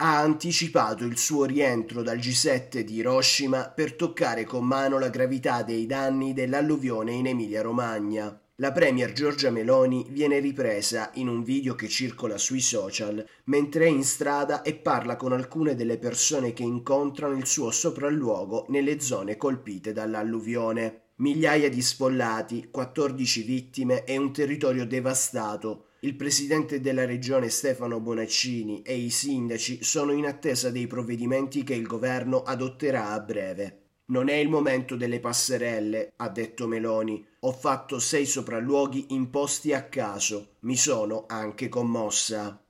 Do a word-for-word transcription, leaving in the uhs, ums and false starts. ha anticipato il suo rientro dal G sette di Hiroshima per toccare con mano la gravità dei danni dell'alluvione in Emilia-Romagna. La premier Giorgia Meloni viene ripresa in un video che circola sui social mentre è in strada e parla con alcune delle persone che incontrano il suo sopralluogo nelle zone colpite dall'alluvione. Migliaia di sfollati, quattordici vittime e un territorio devastato. Il presidente della regione Stefano Bonaccini e i sindaci sono in attesa dei provvedimenti che il governo adotterà a breve. Non è il momento delle passerelle, ha detto Meloni. Ho fatto sei sopralluoghi imposti a caso. Mi sono anche commossa.